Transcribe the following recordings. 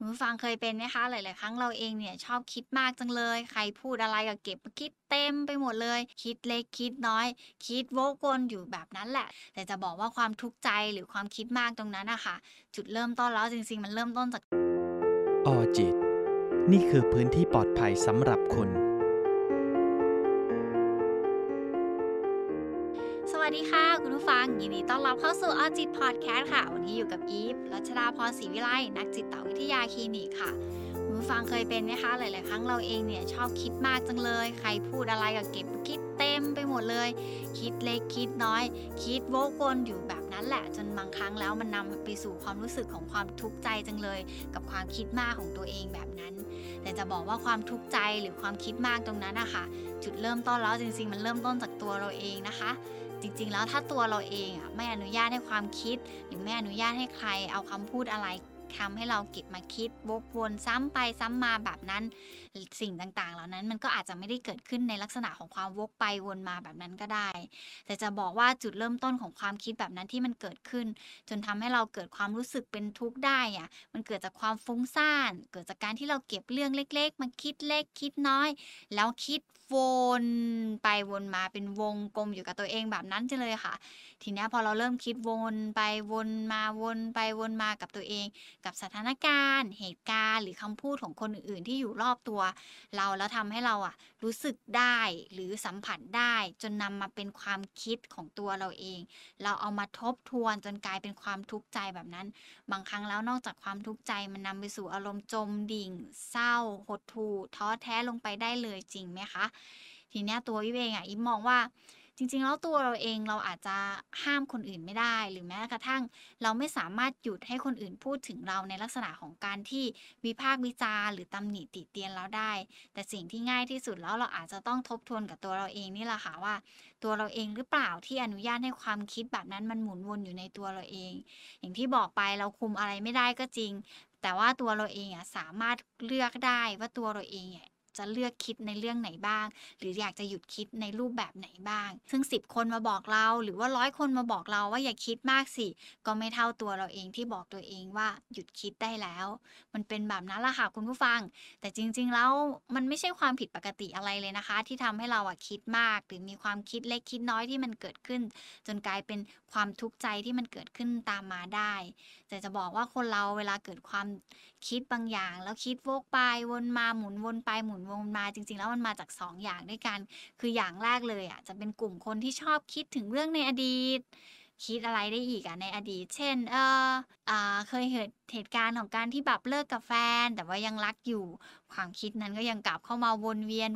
คุณผู้ฟังเคยเป็นไหมคะหลายๆครั้งเราเองเนี่ยชอบคิดมากจังเลยใครพูดอะไรก็เก็บมาคิดเต็มไปหมดเลยคิดเล็กคิดน้อยคิดวกวนอยู่แบบนั้นแหละแต่จะบอกว่าความทุกข์ใจหรือความคิดมากตรงนั้นนะคะจุดเริ่มต้นแล้วจริงๆมันเริ่มต้นจากออจิตนี่คือพื้นที่ปลอดภัยสำหรับคุณสวัสดีค่ะคุณผู้ฟังยินดีต้อนรับเข้าสู่ออจิตพอดแคสต์ค่ะวันนี้อยู่กับอีฟรัชดาพรศรีวิไลนักจิตวิทยาคลินิกค่ะคุณผู้ฟังเคยเป็นไหมคะหลายๆครั้งเราเองเนี่ยชอบคิดมากจังเลยใครพูดอะไรก็เก็บคิดเต็มไปหมดเลยคิดเล็กคิดน้อยคิดวกวนอยู่แบบนั้นแหละจนบางครั้งแล้วมันนำไปสู่ความรู้สึกของความทุกข์ใจจังเลยกับความคิดมากของตัวเองแบบนั้นแต่จะบอกว่าความทุกข์ใจหรือความคิดมากตรงนั้นนะคะจุดเริ่มต้นแล้วจริงๆมันเริ่มต้นจากตัวเราเองนะคะจริงๆแล้วถ้าตัวเราเองไม่อนุญาตให้ความคิดหรือไม่อนุญาตให้ใครเอาคำพูดอะไรทำให้เราเก็บมาคิดวกวนซ้ำไปซ้ำมาแบบนั้นสิ่งต่างๆเหล่านั้นมันก็อาจจะไม่ได้เกิดขึ้นในลักษณะของความวกไปวนมาแบบนั้นก็ได้แต่จะบอกว่าจุดเริ่มต้นของความคิดแบบนั้นที่มันเกิดขึ้นจนทำให้เราเกิดความรู้สึกเป็นทุกข์ได้อะมันเกิดจากความฟุ้งซ่านเกิดจากการที่เราเก็บเรื่องเล็กๆมาคิดเล็กคิดน้อยแล้วคิดวนไปวนมาเป็นวงกลมอยู่กับตัวเองแบบนั้นจะเลยค่ะทีนี้พอเราเริ่มคิดวนไปวนมาวนไปวนมากับตัวเองกับสถานการณ์เหตุการณ์หรือคำพูดของคนอื่นๆที่อยู่รอบตัวเราแล้วทำให้เรารู้สึกได้หรือสัมผัสได้จนนำมาเป็นความคิดของตัวเราเองเราเอามาทบทวนจนกลายเป็นความทุกข์ใจแบบนั้นบางครั้งแล้วนอกจากความทุกข์ใจมันนำไปสู่อารมณ์จมดิ่งเศร้าหดหู่ท้อแท้ลงไปได้เลยจริงไหมคะทีนี้ตัวพี่เองอิฟมองว่าจริงๆแล้วตัวเราเองเราอาจจะห้ามคนอื่นไม่ได้หรือแม้กระทั่งเราไม่สามารถหยุดให้คนอื่นพูดถึงเราในลักษณะของการที่วิพากษ์วิจารณ์หรือตำหนิติเตียนเราได้แต่สิ่งที่ง่ายที่สุดแล้วเราอาจจะต้องทบทวนกับตัวเราเองนี่แหละค่ะว่าตัวเราเองหรือเปล่าที่อนุญาตให้ความคิดแบบนั้นมันหมุนวนอยู่ในตัวเราเองอย่างที่บอกไปเราคุมอะไรไม่ได้ก็จริงแต่ว่าตัวเราเองสามารถเลือกได้ว่าตัวเราเองจะเลือกคิดในเรื่องไหนบ้างหรืออยากจะหยุดคิดในรูปแบบไหนบ้างซึ่ง10คนมาบอกเราหรือว่า100คนมาบอกเราว่าอย่าคิดมากสิก็ไม่เท่าตัวเราเองที่บอกตัวเองว่าหยุดคิดได้แล้วมันเป็นแบบนั้นล่ะค่ะคุณผู้ฟังแต่จริงๆแล้วมันไม่ใช่ความผิดปกติอะไรเลยนะคะที่ทำให้เราคิดมากหรือมีความคิดเล็กคิดน้อยที่มันเกิดขึ้นจนกลายเป็นความทุกข์ใจที่มันเกิดขึ้นตามมาได้แต่จะบอกว่าคนเราเวลาเกิดความคิดบางอย่างแล้วคิดวกไปวนมาหมุนวนไปหมุนวงมาจริงๆแล้วมันมาจาก2 อย่างด้วยกันคืออย่างแรกเลยจะเป็นกลุ่มคนที่ชอบคิดถึงเรื่องในอดีตคิดอะไรได้อีกในอดีตเช่นเคยเหตุการณ์ของการที่แบบเลิกกับแฟนแต่ว่ายังรักอยู่ความคิดนั้นก็ยังกลับเข้ามาวนเวียน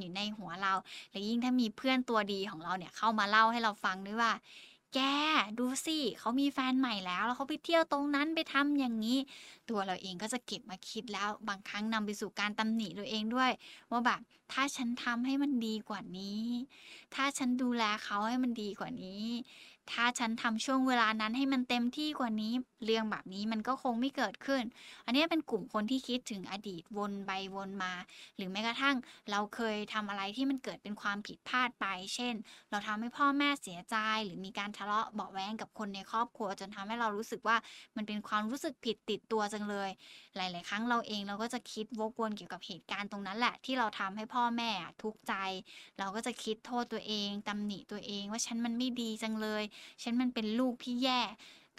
อยู่ในหัวเราและยิ่งถ้ามีเพื่อนตัวดีของเราเนี่ยเข้ามาเล่าให้เราฟังด้วยว่าแกดูสิเขามีแฟนใหม่แล้วแล้วเขาไปเที่ยวตรงนั้นไปทำอย่างนี้ตัวเราเองก็จะเก็บมาคิดแล้วบางครั้งนำไปสู่การตำหนิตัวเองด้วยว่าแบบถ้าฉันทำให้มันดีกว่านี้ถ้าฉันดูแลเขาให้มันดีกว่านี้ถ้าฉันทำช่วงเวลานั้นให้มันเต็มที่กว่านี้เรื่องแบบนี้มันก็คงไม่เกิดขึ้นอันนี้เป็นกลุ่มคนที่คิดถึงอดีตวนไปวนมาหรือแม้กระทั่งเราเคยทำอะไรที่มันเกิดเป็นความผิดพลาดไปเช่นเราทำให้พ่อแม่เสียใจหรือมีการทะเลาะเบาะแว้งกับคนในครอบครัวจนทำให้เรารู้สึกว่ามันเป็นความรู้สึกผิดติดตัวจังเลยหลายๆครั้งเราเองเราก็จะคิดวกวนเกี่ยวกับเหตุการณ์ตรงนั้นแหละที่เราทำให้พ่อแม่ทุกข์ใจเราก็จะคิดโทษตัวเองตำหนิตัวเองว่าฉันมันไม่ดีจังเลยฉันมันเป็นลูกที่แย่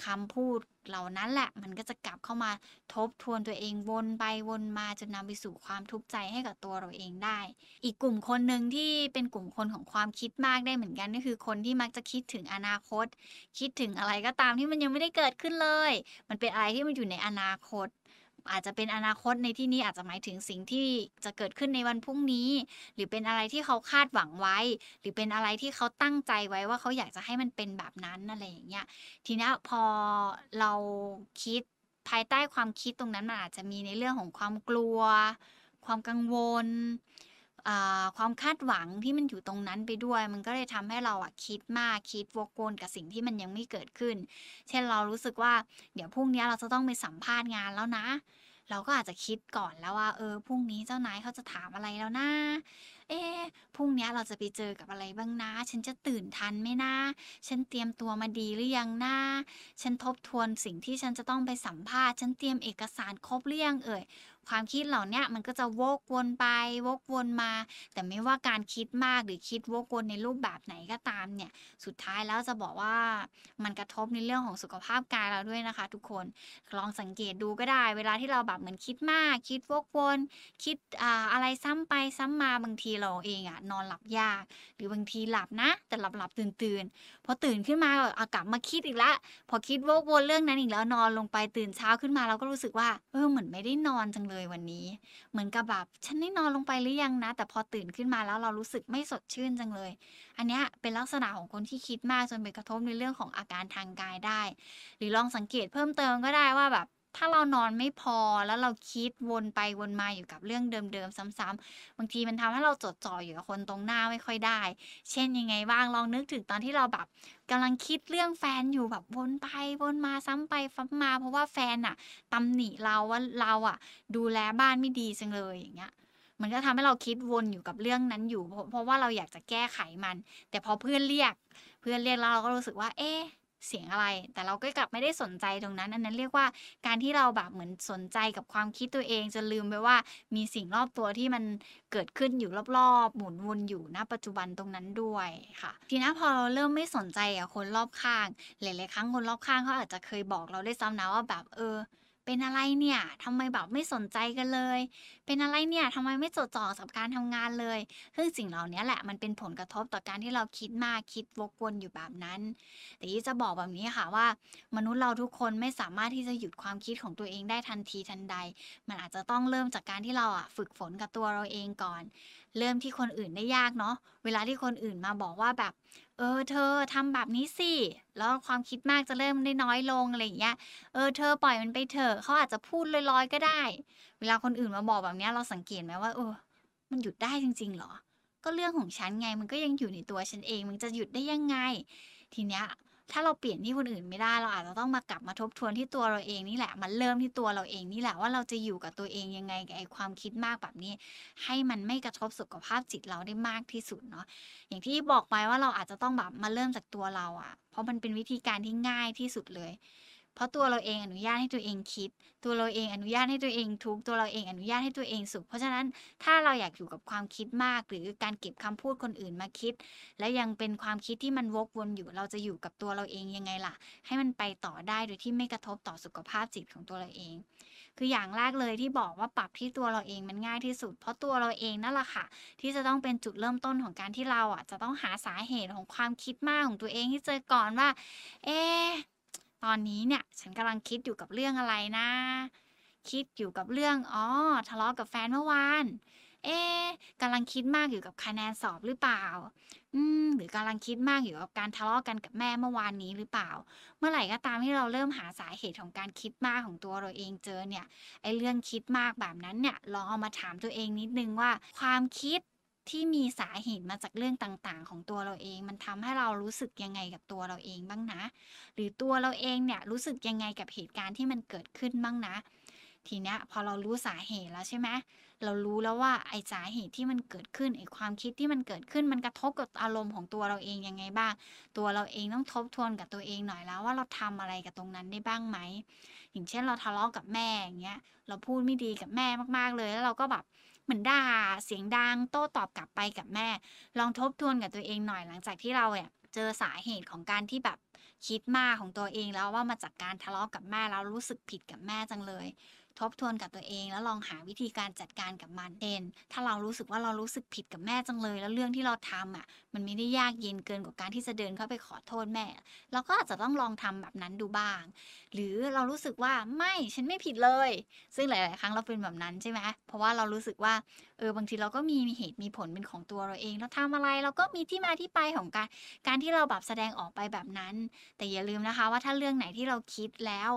คำพูดเหล่านั้นแหละมันก็จะกลับเข้ามาทบทวนตัวเองวนไปวนมาจนนำไปสู่ความทุกข์ใจให้กับตัวเราเองได้อีกกลุ่มคนหนึ่งที่เป็นกลุ่มคนของความคิดมากได้เหมือนกันก็คือคนที่มักจะคิดถึงอนาคตคิดถึงอะไรก็ตามที่มันยังไม่ได้เกิดขึ้นเลยมันเป็นอะไรที่มันอยู่ในอนาคตอาจจะเป็นอนาคตในที่นี้อาจจะหมายถึงสิ่งที่จะเกิดขึ้นในวันพรุ่งนี้หรือเป็นอะไรที่เขาคาดหวังไว้หรือเป็นอะไรที่เขาตั้งใจไว้ว่าเขาอยากจะให้มันเป็นแบบนั้นอะไรอย่างเงี้ยทีนี้พอเราคิดภายใต้ความคิดตรงนั้นมันอาจจะมีในเรื่องของความกลัวความกังวลความคาดหวังที่มันอยู่ตรงนั้นไปด้วยมันก็เลยทำให้เราคิดมากคิดวกวนกับสิ่งที่มันยังไม่เกิดขึ้นเช่นเรารู้สึกว่าเดี๋ยวพรุ่งนี้เราจะต้องไปสัมภาษณ์งานแล้วนะเราก็อาจจะคิดก่อนแล้วว่าพรุ่งนี้เจ้านายเขาจะถามอะไรแล้วนะ เอ๊ะพรุ่งนี้เราจะไปเจอกับอะไรบ้างนะฉันจะตื่นทันไหมนะฉันเตรียมตัวมาดีหรือยังนะฉันทบทวนสิ่งที่ฉันจะต้องไปสัมภาษณ์ฉันเตรียมเอกสารครบหรือยังเอ่ยความคิดเหล่านี้มันก็จะวกวนไปวกวนมาแต่ไม่ว่าการคิดมากหรือคิดวกวนในรูปแบบไหนก็ตามเนี่ยสุดท้ายแล้วจะบอกว่ามันกระทบในเรื่องของสุขภาพกายเราด้วยนะคะทุกคนลองสังเกตดูก็ได้เวลาที่เราแบบเหมือนคิดมากคิดวกวนคิดอะไรซ้ำไปซ้ำมาบางทีเราเองอะนอนหลับยากหรือบางทีหลับนะแต่หลับตื่นพอตื่นขึ้นมาก็กลับมาคิดอีกละพอคิดวกวนเรื่องนั้นอีกแล้วนอนลงไปตื่นเช้าขึ้นมาเราก็รู้สึกว่าเหมือนไม่ได้นอนจังเลยวันนี้เหมือนกับแบบฉันได้นอนลงไปหรือยังนะแต่พอตื่นขึ้นมาแล้วเรารู้สึกไม่สดชื่นจังเลยอันนี้เป็นลักษณะของคนที่คิดมากจนไปกระทบในเรื่องของอาการทางกายได้หรือลองสังเกตเพิ่มเติมก็ได้ว่าแบบถ้าเรานอนไม่พอแล้วเราคิดวนไปวนมาอยู่กับเรื่องเดิมๆซ้ำๆบางทีมันทำให้เราจดจ่ออยู่กับคนตรงหน้าไม่ค่อยได้เช่นยังไงบ้างลองนึกถึงตอนที่เราแบบกำลังคิดเรื่องแฟนอยู่แบบวนไปวนมาซ้ำไปซ้ำมาเพราะว่าแฟนอะตำหนิเราว่าเราอะดูแลบ้านไม่ดีจังเลยอย่างเงี้ยมันก็ทำให้เราคิดวนอยู่กับเรื่องนั้นอยู่เพราะว่าเราอยากจะแก้ไขมันแต่พอเพื่อนเรียกแล้วเราก็รู้สึกว่าเอ๊ะเสียงอะไรแต่เราก็กลับไม่ได้สนใจตรงนั้นอันนั้นเรียกว่าการที่เราแบบเหมือนสนใจกับความคิดตัวเองจนลืมไปว่ามีสิ่งรอบตัวที่มันเกิดขึ้นอยู่รอบๆหมุนวนอยู่ณปัจจุบันตรงนั้นด้วยค่ะทีนี้พอเราเริ่มไม่สนใจกับคนรอบข้างหลายๆครั้งคนรอบข้างเขาอาจจะเคยบอกเราได้ซ้ำนะว่าแบบเป็นอะไรเนี่ยทำไมแบบไม่สนใจกันเลยเป็นอะไรเนี่ยทำไมไม่จดจ่อกับการทำงานเลยซึ่งสิ่งเหล่านี้แหละมันเป็นผลกระทบต่อการที่เราคิดมากคิดวกวนอยู่แบบนั้นแต่ที่จะบอกแบบนี้ค่ะว่ามนุษย์เราทุกคนไม่สามารถที่จะหยุดความคิดของตัวเองได้ทันทีทันใดมันอาจจะต้องเริ่มจากการที่เราฝึกฝนกับตัวเราเองก่อนเริ่มที่คนอื่นได้ยากเนาะเวลาที่คนอื่นมาบอกว่าแบบเธอทำแบบนี้สิแล้วความคิดมากจะเริ่มได้น้อยลงอะไรอย่างเงี้ยเธอปล่อยมันไปเถอะเขาอาจจะพูดลอยๆก็ได้เวลาคนอื่นมาบอกแบบนี้เราสังเกตไหมว่ามันหยุดได้จริงๆหรอก็เรื่องของฉันไงมันก็ยังอยู่ในตัวฉันเองมันจะหยุดได้ยังไงทีเนี้ยถ้าเราเปลี่ยนที่คนอื่นไม่ได้เราอาจจะต้องมากลับมาทบทวนที่ตัวเราเองนี่แหละมันเริ่มที่ตัวเราเองนี่แหละว่าเราจะอยู่กับตัวเองยังไงกับไอ้ความคิดมากแบบนี้ให้มันไม่กระทบสุขภาพจิตเราได้มากที่สุดเนาะอย่างที่บอกไปว่าเราอาจจะต้องแบบมาเริ่มจากตัวเราเพราะมันเป็นวิธีการที่ง่ายที่สุดเลยเพราะตัวเราเองอนุญาตให้ตัวเองคิดตัวเราเองอนุญาตให้ตัวเองทุกตัวเราเองอนุญาตให้ตัวเองสุขเพราะฉะนั้นถ้าเราอยากอยู่กับความคิดมากหรือการเก็บคำพูดคนอื่นมาคิดและยังเป็นความคิดที่มันวกวนอยู่เราจะอยู่กับตัวเราเองยังไงล่ะให้มันไปต่อได้โดยที่ไม่กระทบต่อสุขภาพจิตของตัวเราเองคืออย่างแรกเลยที่บอกว่าปรับที่ตัวเราเองมันง่ายที่สุดเพราะตัวเราเองนั่นแหละค่ะที่จะต้องเป็นจุดเริ่มต้นของการที่เราจะต้องหาสาเหตุของความคิดมากของตัวเองให้เจอก่อนว่าตอนนี้เนี่ยฉันกำลังคิดอยู่กับเรื่องอะไรนะคิดอยู่กับเรื่องทะเลาะกับแฟนเมื่อวานกำลังคิดมากอยู่กับคะแนนสอบหรือเปล่าหรือกำลังคิดมากอยู่กับการทะเลาะกันกับแม่เมื่อวานนี้หรือเปล่าเมื่อไหร่ก็ตามที่เราเริ่มหาสาเหตุของการคิดมากของตัวเราเองเจอเนี่ยไอ้เรื่องคิดมากแบบนั้นเนี่ยลองเอามาถามตัวเองนิดนึงว่าความคิดที่มีสาเหตุมาจากเรื่องต่างๆของตัวเราเองมันทำให้เรารู้สึกยังไงกับตัวเราเองบ้างนะหรือตัวเราเองเนี่ยรู้สึกยังไงกับเหตุการณ์ที่มันเกิดขึ้นบ้างนะทีเนี้ยพอเรารู้สาเหตุแล้วใช่ไหมเรารู้แล้วว่าไอ้สาเหตุที่มันเกิดขึ้นไอ้ความคิดที่มันเกิดขึ้นมันกระทบกับอารมณ์ของตัวเราเองยังไงบ้างตัวเราเองต้องทบทวนกับตัวเองหน่อยแล้วว่าเราทำอะไรกับตรงนั้นได้บ้างไหมอย่างเช่นเราทะเลาะกับแม่อย่างเงี้ยเราพูดไม่ดีกับแม่มากๆเลยแล้วเราก็แบบเหมือนด่าเสียงดังโต้ตอบกลับไปกับแม่ลองทบทวนกับตัวเองหน่อยหลังจากที่เราเจอสาเหตุของการที่แบบคิดมากของตัวเองแล้วว่ามาจากการทะเลาะกับแม่แล้วรู้สึกผิดกับแม่จังเลยทบทวนกับตัวเองแล้วลองหาวิธีการจัดการกับมันเองถ้าเรารู้สึกว่าเรารู้สึกผิดกับแม่จังเลยแล้วเรื่องที่เราทำมันไม่ได้ยากเย็นเกินกว่าการที่จะเดินเข้าไปขอโทษแม่เราก็อาจจะต้องลองทำแบบนั้นดูบ้างหรือเรารู้สึกว่าไม่ฉันไม่ผิดเลยซึ่งหลายๆครั้งเราเป็นแบบนั้นใช่ไหมเพราะว่าเรารู้สึกว่าบางทีเราก็มีเหตุมีผลเป็นของตัวเราเองเราทำอะไรเราก็มีที่มาที่ไปของการที่เราแบบแสดงออกไปแบบนั้นแต่อย่าลืมนะคะว่าถ้าเรื่องไหนที่เราคิดแล้ว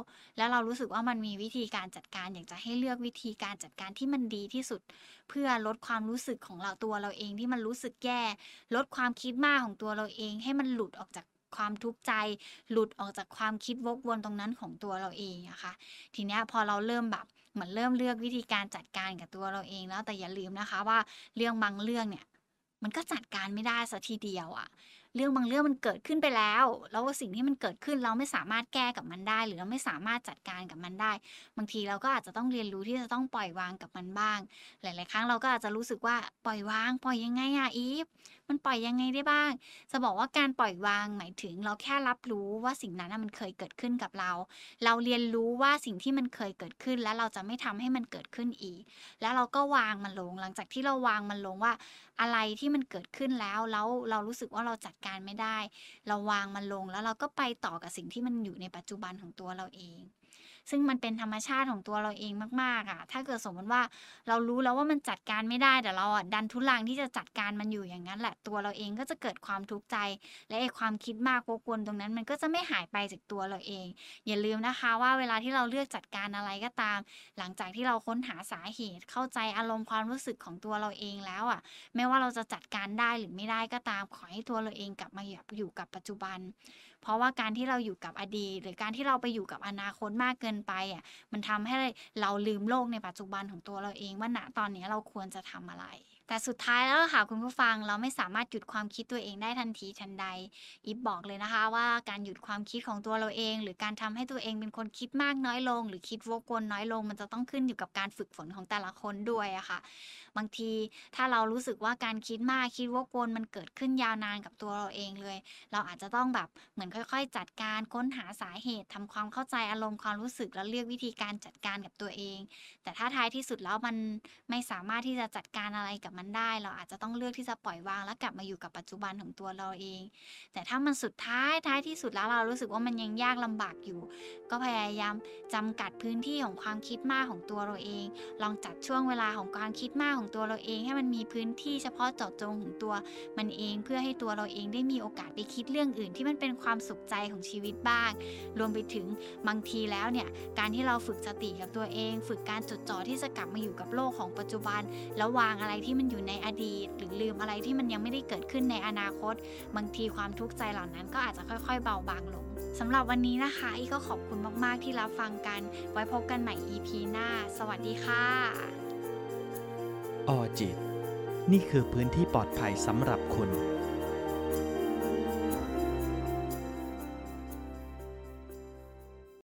เรารู้สึกว่ามันมีวิธีการจัดการอยากจะให้เลือกวิธีการจัดการที่มันดีที่สุดเพื่อลดความรู้สึกของเราตัวเราเองที่มันรู้สึกแย่ลดความคิดมากของตัวเราเองให้มันหลุดออกจากความทุกข์ใจหลุดออกจากความคิดวกวนตรงนั้นของตัวเราเองนะคะทีนี้พอเราเริ่มแบบเหมือนเริ่มเลือกวิธีการจัดการกับตัวเราเองแล้วแต่อย่าลืมนะคะว่าเรื่องบางเรื่องเนี่ย มันก็จัดการไม่ได้ซะทีเดียวอะเรื่องบางเรื่องมันเกิดขึ้นไปแล้วแล้วสิ่งที่มันเกิดขึ้นเราไม่สามารถแก้กับมันได้หรือเราไม่สามารถจัดการกับมันได้บางทีเราก็อาจจะต้องเรียนรู้ที่จะต้องปล่อยวางกับมันบ้างหลายๆครั้งเราก็อาจจะรู้สึกว่าปล่อยวางปล่อยยังไงอะอีฟมันปล่อยยังไงได้บ้างจะบอกว่าการปล่อยวางหมายถึงเราแค่รับรู้ว่าสิ่งนั้นมันเคยเกิดขึ้นกับเราเราเรียนรู้ว่าสิ่งที่มันเคยเกิดขึ้นแล้วเราจะไม่ทำให้มันเกิดขึ้นอีกแล้วเราก็วางมันลงหลังจากที่เราวางมันลงว่าอะไรที่มันเกิดขึ้นแล้วเรารู้สึกว่าเราจัดการไม่ได้เราวางมันลงแล้วเราก็ไปต่อกับสิ่งที่มันอยู่ในปัจจุบันของตัวเราเองซึ่งมันเป็นธรรมชาติของตัวเราเองมากๆอ่ะถ้าเกิดสมมติว่าเรารู้แล้วว่ามันจัดการไม่ได้แต่เราอ่ะดันทุรังที่จะจัดการมันอยู่อย่างนั้นแหละตัวเราเองก็จะเกิดความทุกข์ใจและไอ้ความคิดมากวกวนตรงนั้นมันก็จะไม่หายไปจากตัวเราเองอย่าลืมนะคะว่าเวลาที่เราเลือกจัดการอะไรก็ตามหลังจากที่เราค้นหาสาเหตุเข้าใจอารมณ์ความรู้สึกของตัวเราเองแล้วอ่ะไม่ว่าเราจะจัดการได้หรือไม่ได้ก็ตามขอให้ตัวเราเองกลับมาอยู่กับปัจจุบันเพราะว่าการที่เราอยู่กับอดีตหรือการที่เราไปอยู่กับอนาคตมากเกินไปอ่ะมันทำให้เราลืมโลกในปัจจุบันของตัวเราเองว่าณตอนนี้เราควรจะทำอะไรแต่สุดท้ายแล้วค่ะคุณผู้ฟังเราไม่สามารถหยุดความคิดตัวเองได้ทันทีทันใดอีฟบอกเลยนะคะว่าการหยุดความคิดของตัวเราเองหรือการทำให้ตัวเองเป็นคนคิดมากน้อยลงหรือคิดวกวนน้อยลงมันจะต้องขึ้นอยู่กับการฝึกฝนของแต่ละคนด้วยอะค่ะบางทีถ้าเรารู้สึกว่าการคิดมากคิดวกวนมันเกิดขึ้นยาวนานกับตัวเราเองเลยเราอาจจะต้องแบบเหมือนค่อยๆจัดการค้นหาสาเหตุทำความเข้าใจอารมณ์ความรู้สึกแล้วเลือกวิธีการจัดการกับตัวเองแต่ถ้าท้ายที่สุดแล้วมันไม่สามารถที่จะจัดการอะไรกับมันได้เราอาจจะต้องเลือกที่จะปล่อยวางและกลับมาอยู่กับปัจจุบันของตัวเราเองแต่ถ้ามันสุดท้ายที่สุดแล้วเรารู้สึกว่ามันยังยากลำบากอยู่ก็พยายามจำกัดพื้นที่ของความคิดมากของตัวเราเองลองจัดช่วงเวลาของความคิดมากของตัวเราเองให้มันมีพื้นที่เฉพาะเจาะจงของตัวมันเองเพื่อให้ตัวเราเองได้มีโอกาสไปคิดเรื่องอื่นที่มันเป็นความสุขใจของชีวิตบ้างรวมไปถึงบางทีแล้วเนี่ยการที่เราฝึกสติกับตัวเองฝึกการจดจ่อที่จะกลับมาอยู่กับโลกของปัจจุบันแล้ววางอะไรที่มันอยู่ในอดีตหรือลืมอะไรที่มันยังไม่ได้เกิดขึ้นในอนาคตบางทีความทุกข์ใจเหล่านั้นก็อาจจะค่อยๆเบาบางลงสำหรับวันนี้นะคะอีก็ขอบคุณมากๆที่รับฟังกันไว้พบกันใหม่ EP หน้าสวัสดีค่ะออจิตนี่คือพื้นที่ปลอดภัยสำหรับคุณ